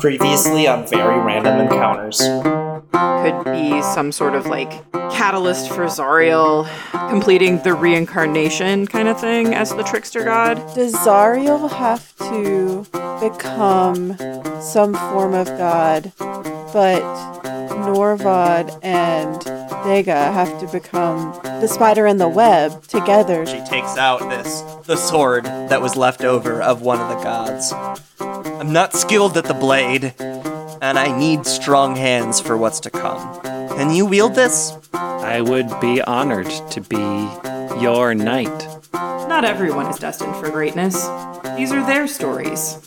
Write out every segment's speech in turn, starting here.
Previously on Very Random Encounters. Could be some sort of, catalyst for Zariel completing the reincarnation kind of thing as the trickster god. Does Zariel have to become some form of god, but Norvad and Vega have to become the spider and the web together? She takes out the sword that was left over of one of the gods. I'm not skilled at the blade, and I need strong hands for what's to come. Can you wield this? I would be honored to be your knight. Not everyone is destined for greatness. These are their stories.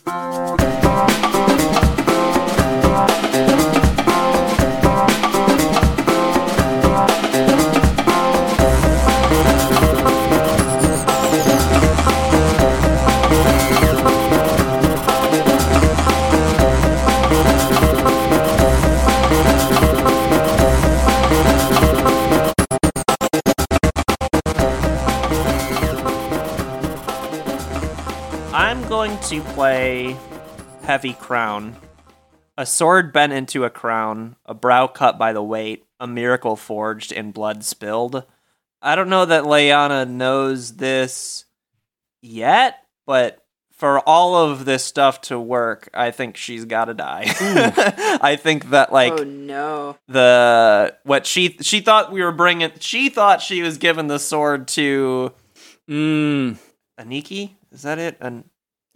To play Heavy Crown. A sword bent into a crown, a brow cut by the weight, a miracle forged and blood spilled. I don't know that Layana knows this yet, but for all of this stuff to work, I think she's gotta die. I think that oh no. She thought we were bringing, she thought she was giving the sword to Aniki? Is that it?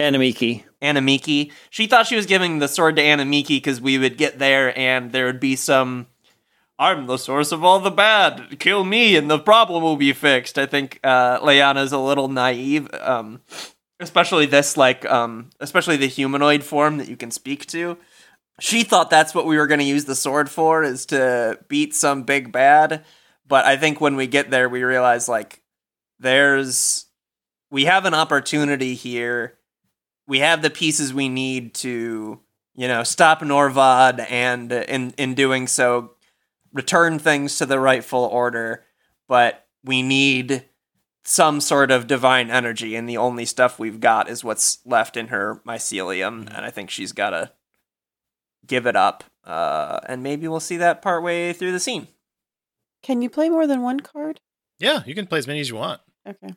Anamiki. She thought she was giving the sword to Anamiki because we would get there and there would be some, I'm the source of all the bad, kill me and the problem will be fixed. I think Layana's a little naive, especially this, especially the humanoid form that you can speak to. She thought that's what we were going to use the sword for, is to beat some big bad. But I think when we get there, we realize, we have an opportunity here. We have the pieces we need to, stop Norvad and, in doing so, return things to the rightful order. But we need some sort of divine energy, and the only stuff we've got is what's left in her mycelium, and I think she's got to give it up. And maybe we'll see that partway through the scene. Can you play more than one card? Yeah, you can play as many as you want. Okay.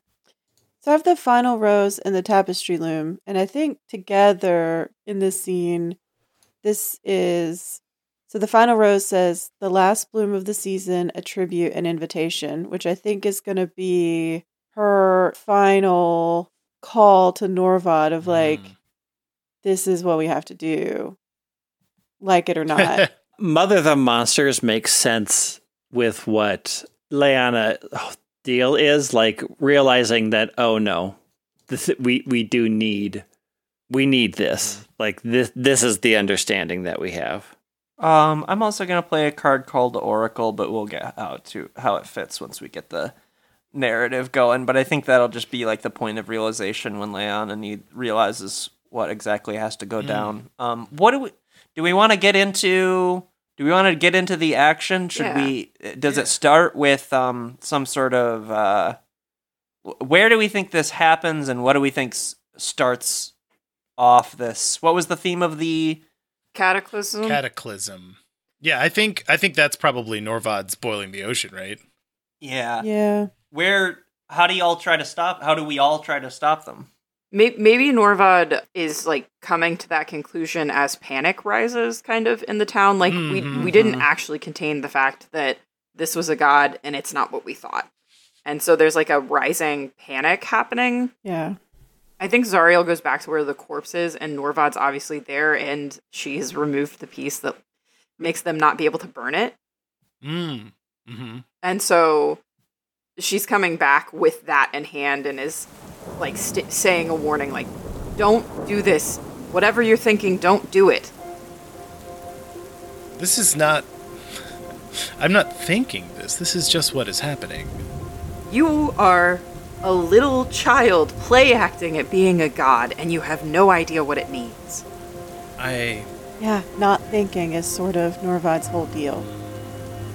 So I have the final rose and the tapestry loom, and I think together in this scene, the final rose says, the last bloom of the season, a tribute and invitation, which I think is going to be her final call to Norvad of this is what we have to do, like it or not. Mother the Monsters makes sense with what Layana... deal is, realizing that, oh no, this, we need this. This is the understanding that we have. I'm also going to play a card called Oracle, but we'll get out to how it fits once we get the narrative going. But I think that'll just be the point of realization when Layana realizes what exactly has to go down. What do we want to get into... Do we want to get into the action? Does it start with some sort of, where do we think this happens and what do we think starts off this? What was the theme of the cataclysm? Yeah, I think that's probably Norvad's boiling the ocean, right? Yeah. Yeah. How do we all try to stop them? Maybe Norvad is coming to that conclusion as panic rises kind of in the town. We didn't actually contain the fact that this was a god and it's not what we thought. And so there's a rising panic happening. Yeah. I think Zariel goes back to where the corpse is and Norvad's obviously there and she has removed the piece that makes them not be able to burn it. Mm-hmm. And so she's coming back with that in hand and is... saying a warning, don't do this. Whatever you're thinking, don't do it. This is not... I'm not thinking this. This is just what is happening. You are a little child play-acting at being a god, and you have no idea what it means. Yeah, not thinking is sort of Norvad's whole deal.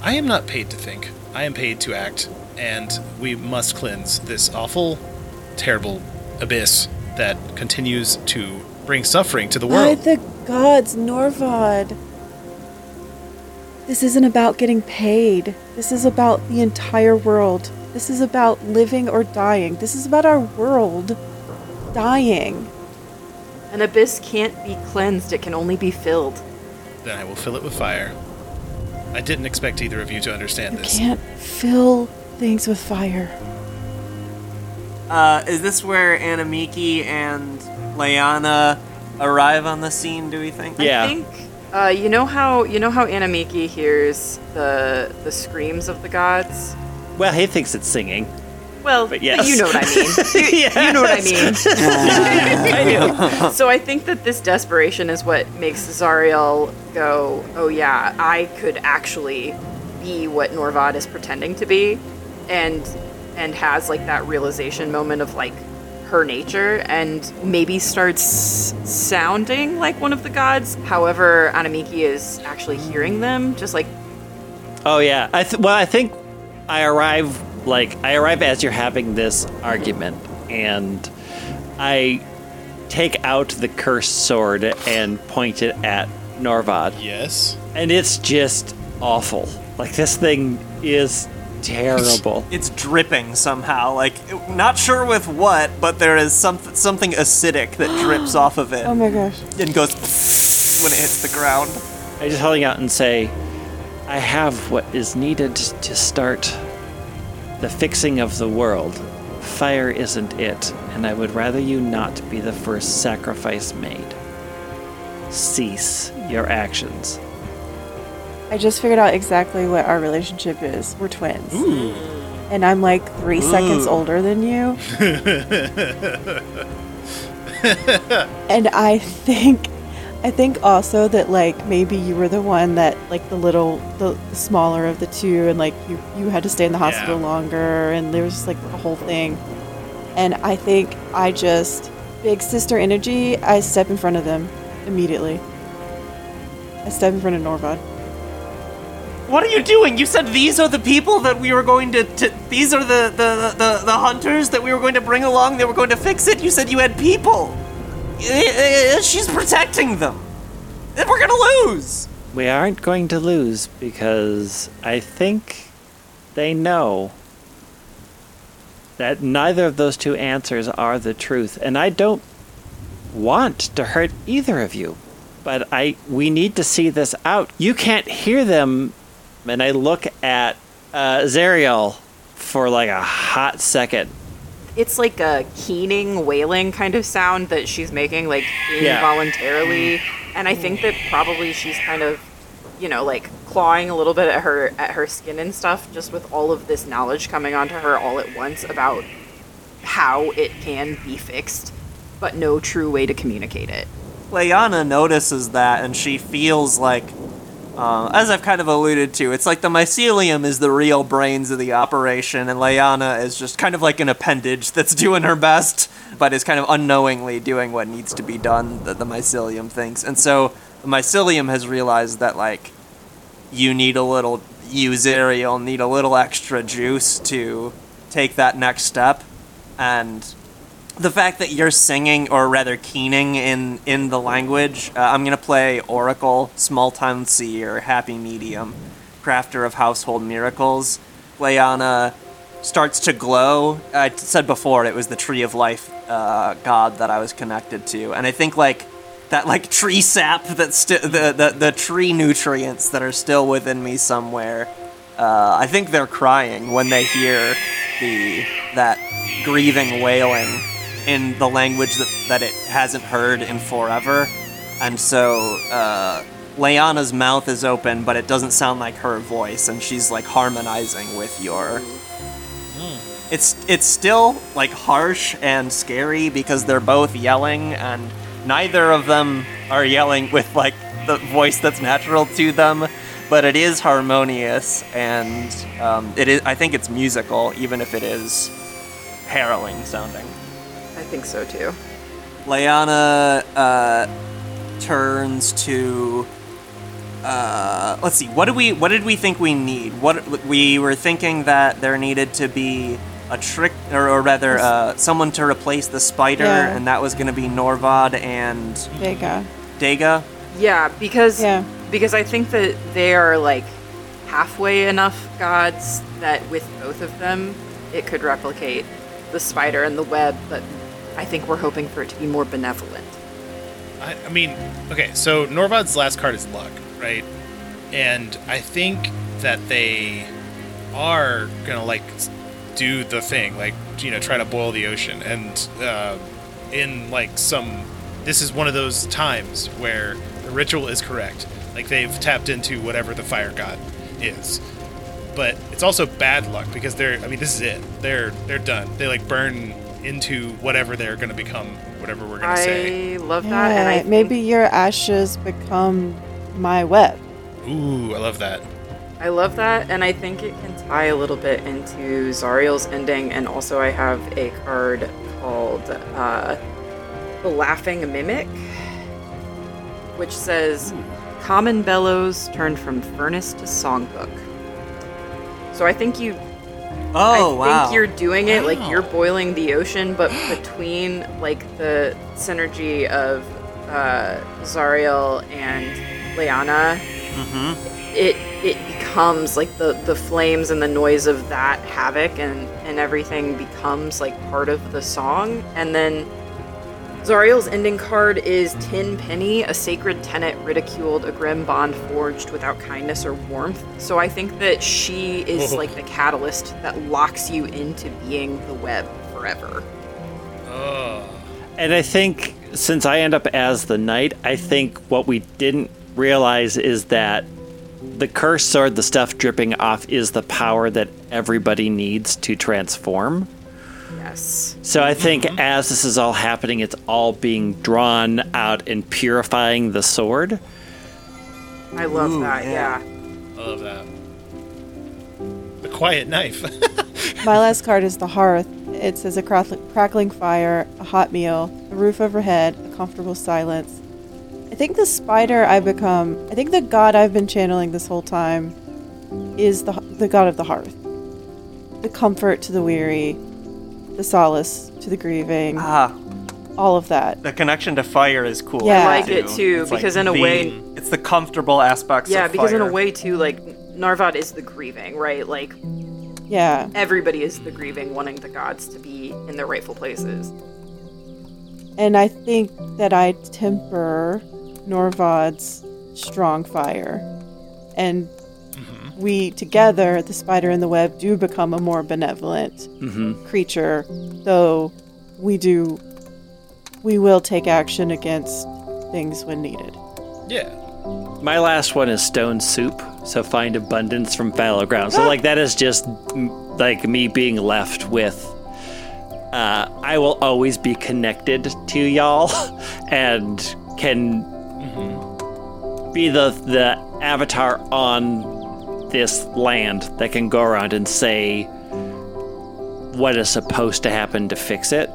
I am not paid to think. I am paid to act, and we must cleanse this awful... terrible abyss that continues to bring suffering to the world. By the gods, Norvad. This isn't about getting paid. This is about the entire world. This is about living or dying. This is about our world dying. An abyss can't be cleansed. It can only be filled. Then I will fill it with fire. I didn't expect either of you to understand this. You can't fill things with fire. Is this where Anamiki and Layana arrive on the scene, do we think? Yeah. I think, you know how Anamiki hears the screams of the gods? Well, he thinks it's singing. Well, but yes. But you know what I mean. You know what I mean. I do. So I think that this desperation is what makes Zariel go, oh yeah, I could actually be what Norvad is pretending to be, and has like that realization moment of like her nature, and maybe starts sounding like one of the gods. However, Anamiki is actually hearing them, just like. Oh yeah, I think I arrive. Like, I arrive as you're having this argument, and I take out the cursed sword and point it at Norvad. Yes. And it's just awful. Like, this thing is terrible. It's dripping somehow. Like, not sure with what, but there is something acidic that drips off of it. Oh my gosh. And goes when it hits the ground. I just hold out and say, I have what is needed to start the fixing of the world. Fire isn't it, and I would rather you not be the first sacrifice made. Cease your actions. I just figured out exactly what our relationship is. We're twins. Ooh. And I'm like 3 seconds older than you. And I think also that, like, maybe you were the one that, like, the smaller of the two, and, like, you had to stay in the hospital longer, and there was just, like, a whole thing. And I think I just, big sister energy, I step in front of them immediately. I step in front of Norvad. What are you doing? You said these are the people that we were going to these are the hunters that we were going to bring along, that were going to fix it. You said you had people. She's protecting them. We're going to lose. We aren't going to lose, because I think they know that neither of those two answers are the truth. And I don't want to hurt either of you, but we need to see this out. You can't hear them. And I look at Zariel for like a hot second. It's like a keening, wailing kind of sound that she's making, like, involuntarily. Yeah. And I think that probably she's kind of, you know, like, clawing a little bit at her skin and stuff, just with all of this knowledge coming onto her all at once about how it can be fixed, but no true way to communicate it. Layana notices that, and she feels like, as I've kind of alluded to, it's like the mycelium is the real brains of the operation, and Layana is just kind of like an appendage that's doing her best, but is kind of unknowingly doing what needs to be done, the mycelium thinks. And so the mycelium has realized that, like, you, Zariel, need a little extra juice to take that next step. And the fact that you're singing, or rather keening, in the language, I'm going to play Oracle, small-town seer, happy medium, crafter of household miracles. Layana starts to glow. I said before it was the tree of life god that I was connected to. And I think, like, that, like, tree sap, that's the tree nutrients that are still within me somewhere, I think they're crying when they hear that grieving wailing in the language that it hasn't heard in forever. And so Layana's mouth is open, but it doesn't sound like her voice, and she's, like, harmonizing with your... It's still, like, harsh and scary, because they're both yelling, and neither of them are yelling with, like, the voice that's natural to them, but it is harmonious, and it is. I think it's musical, even if it is harrowing sounding. I think so, too. Layana turns to... let's see, what did we think we need? What we were thinking that there needed to be a trick, or rather someone to replace the spider, and that was going to be Norvad and... Vega. Dega? Yeah, because I think that they are like halfway enough gods that with both of them, it could replicate the spider and the web, but I think we're hoping for it to be more benevolent. I mean, okay, so Norvad's last card is luck, right? And I think that they are going to, like, do the thing, like, you know, try to boil the ocean. And in, like, some... This is one of those times where the ritual is correct. Like, they've tapped into whatever the fire god is. But it's also bad luck because they're... I mean, this is it. They're done. They, like, burn into whatever they're going to become, whatever we're going to say. I love that. Yeah, and maybe your ashes become my web. Ooh, I love that. I love that, and I think it can tie a little bit into Zariel's ending, and also I have a card called The Laughing Mimic, which says, Common bellows turned from furnace to songbook. So I think you... Oh, wow. I think you're doing it, like, you're boiling the ocean, but between, like, the synergy of Zariel and Layana... Mm-hmm. It becomes like the flames and the noise of that havoc and everything becomes like part of the song. And then Zariel's ending card is Tin Penny, a sacred tenet ridiculed, a grim bond forged without kindness or warmth. So I think that she is like the catalyst that locks you into being the web forever. And I think since I end up as the knight, I think what we didn't realize is that the curse sword, the stuff dripping off, is the power that everybody needs to transform. Yes. So I think as this is all happening, it's all being drawn out and purifying the sword. I love that, yeah. I love that. The quiet knife. My last card is the hearth. It says a crackling fire, a hot meal, a roof overhead, a comfortable silence. I think the spider I think the god I've been channeling this whole time is the god of the hearth. The comfort to the weary, the solace to the grieving. All of that. The connection to fire is cool. Yeah. I like it too, it's because like in a way... It's the comfortable aspects of fire. Yeah, because in a way too, like, Norvad is the grieving, right? Like, everybody is the grieving, wanting the gods to be in their rightful places. And I think that I temper... Norvad's strong fire, and we together, the spider and the web, do become a more benevolent creature, though we will take action against things when needed. My last one is stone soup, so find abundance from fallow ground. So like that is just like me being left with I will always be connected to y'all and can be the avatar on this land that can go around and say what is supposed to happen to fix it.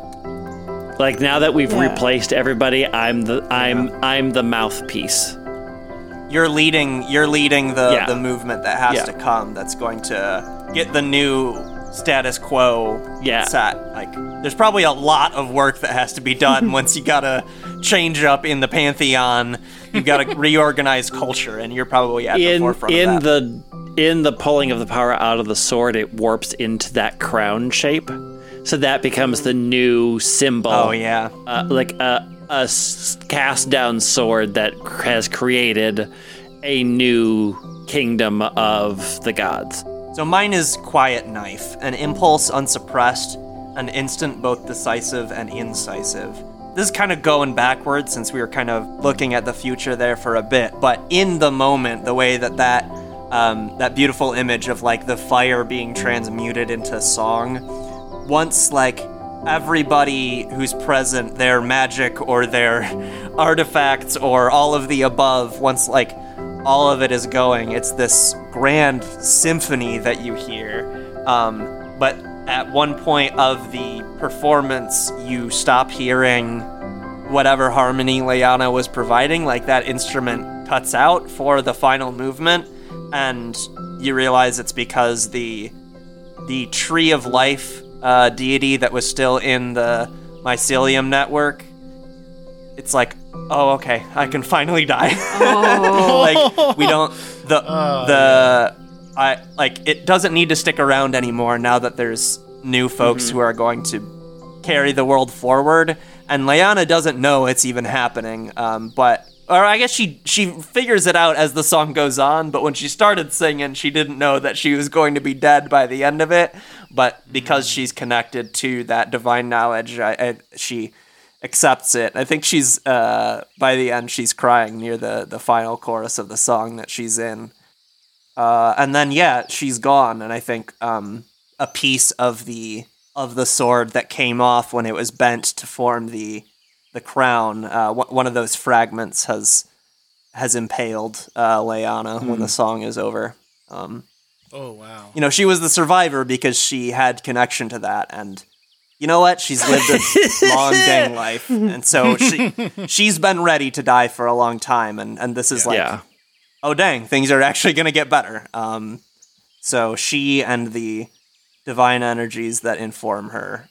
Like now that we've replaced everybody, I'm the mouthpiece. You're leading the movement that has to come, that's going to get the new status quo set. Like, there's probably a lot of work that has to be done once you gotta change up in the pantheon. You've gotta reorganize culture, and you're probably at the forefront of that. In the pulling of the power out of the sword, it warps into that crown shape, so that becomes the new symbol. Oh yeah, like a cast down sword that has created a new kingdom of the gods. So mine is Quiet Knife, an impulse unsuppressed, an instant both decisive and incisive. This is kind of going backwards since we were kind of looking at the future there for a bit, but in the moment, the way that beautiful image of like the fire being transmuted into song, once like everybody who's present, their magic or their artifacts or all of the above, once like all of it is going, it's this grand symphony that you hear. But at one point of the performance, you stop hearing whatever harmony Layana was providing. Like that instrument cuts out for the final movement, and you realize it's because the Tree of Life deity that was still in the mycelium network, it's like oh, okay, I can finally die. Oh. Like, we don't, it doesn't need to stick around anymore now that there's new folks who are going to carry the world forward. And Layana doesn't know it's even happening, or I guess she figures it out as the song goes on, but when she started singing, she didn't know that she was going to be dead by the end of it. But because she's connected to that divine knowledge, she accepts it. I think she's, by the end, she's crying near the final chorus of the song that she's in. And then, yeah, she's gone. And I think a piece of the sword that came off when it was bent to form the crown, one of those fragments has impaled Layana when the song is over. Oh, wow. You know, she was the survivor because she had connection to that, and you know what? She's lived a long dang life, and so she's been ready to die for a long time, and this is oh, dang, things are actually going to get better. So she and the divine energies that inform her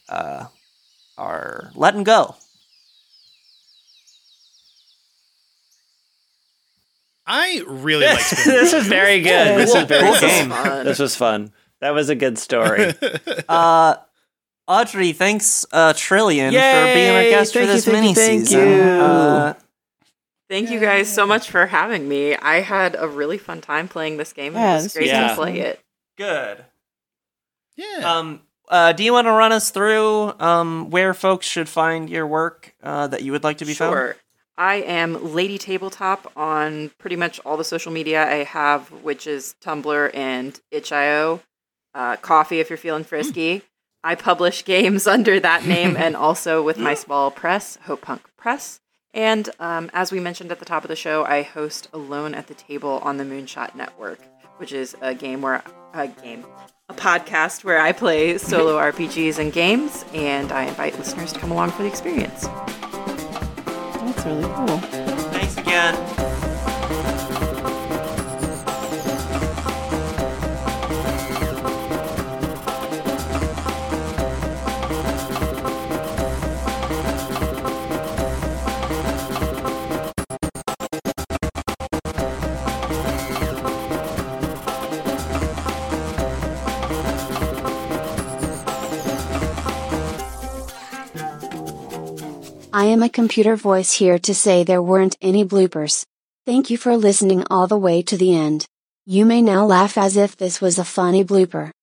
are letting go. I really like this. This was very good. This was very fun. This was fun. That was a good story. Audrey, thanks Trillion for being our guest for this mini season. Thank you guys so much for having me. I had a really fun time playing this game. It was great to play it. Good. Yeah. Do you want to run us through where folks should find your work that you would like to be found? Sure. I am Lady Tabletop on pretty much all the social media I have, which is Tumblr and itch.io. Coffee if you're feeling frisky. I publish games under that name and also with my small press, Hope Punk Press. And as we mentioned at the top of the show, I host Alone at the Table on the Moonshot Network, which is a podcast where I play solo RPGs and games, and I invite listeners to come along for the experience. That's really cool. Thanks again. I am a computer voice here to say there weren't any bloopers. Thank you for listening all the way to the end. You may now laugh as if this was a funny blooper.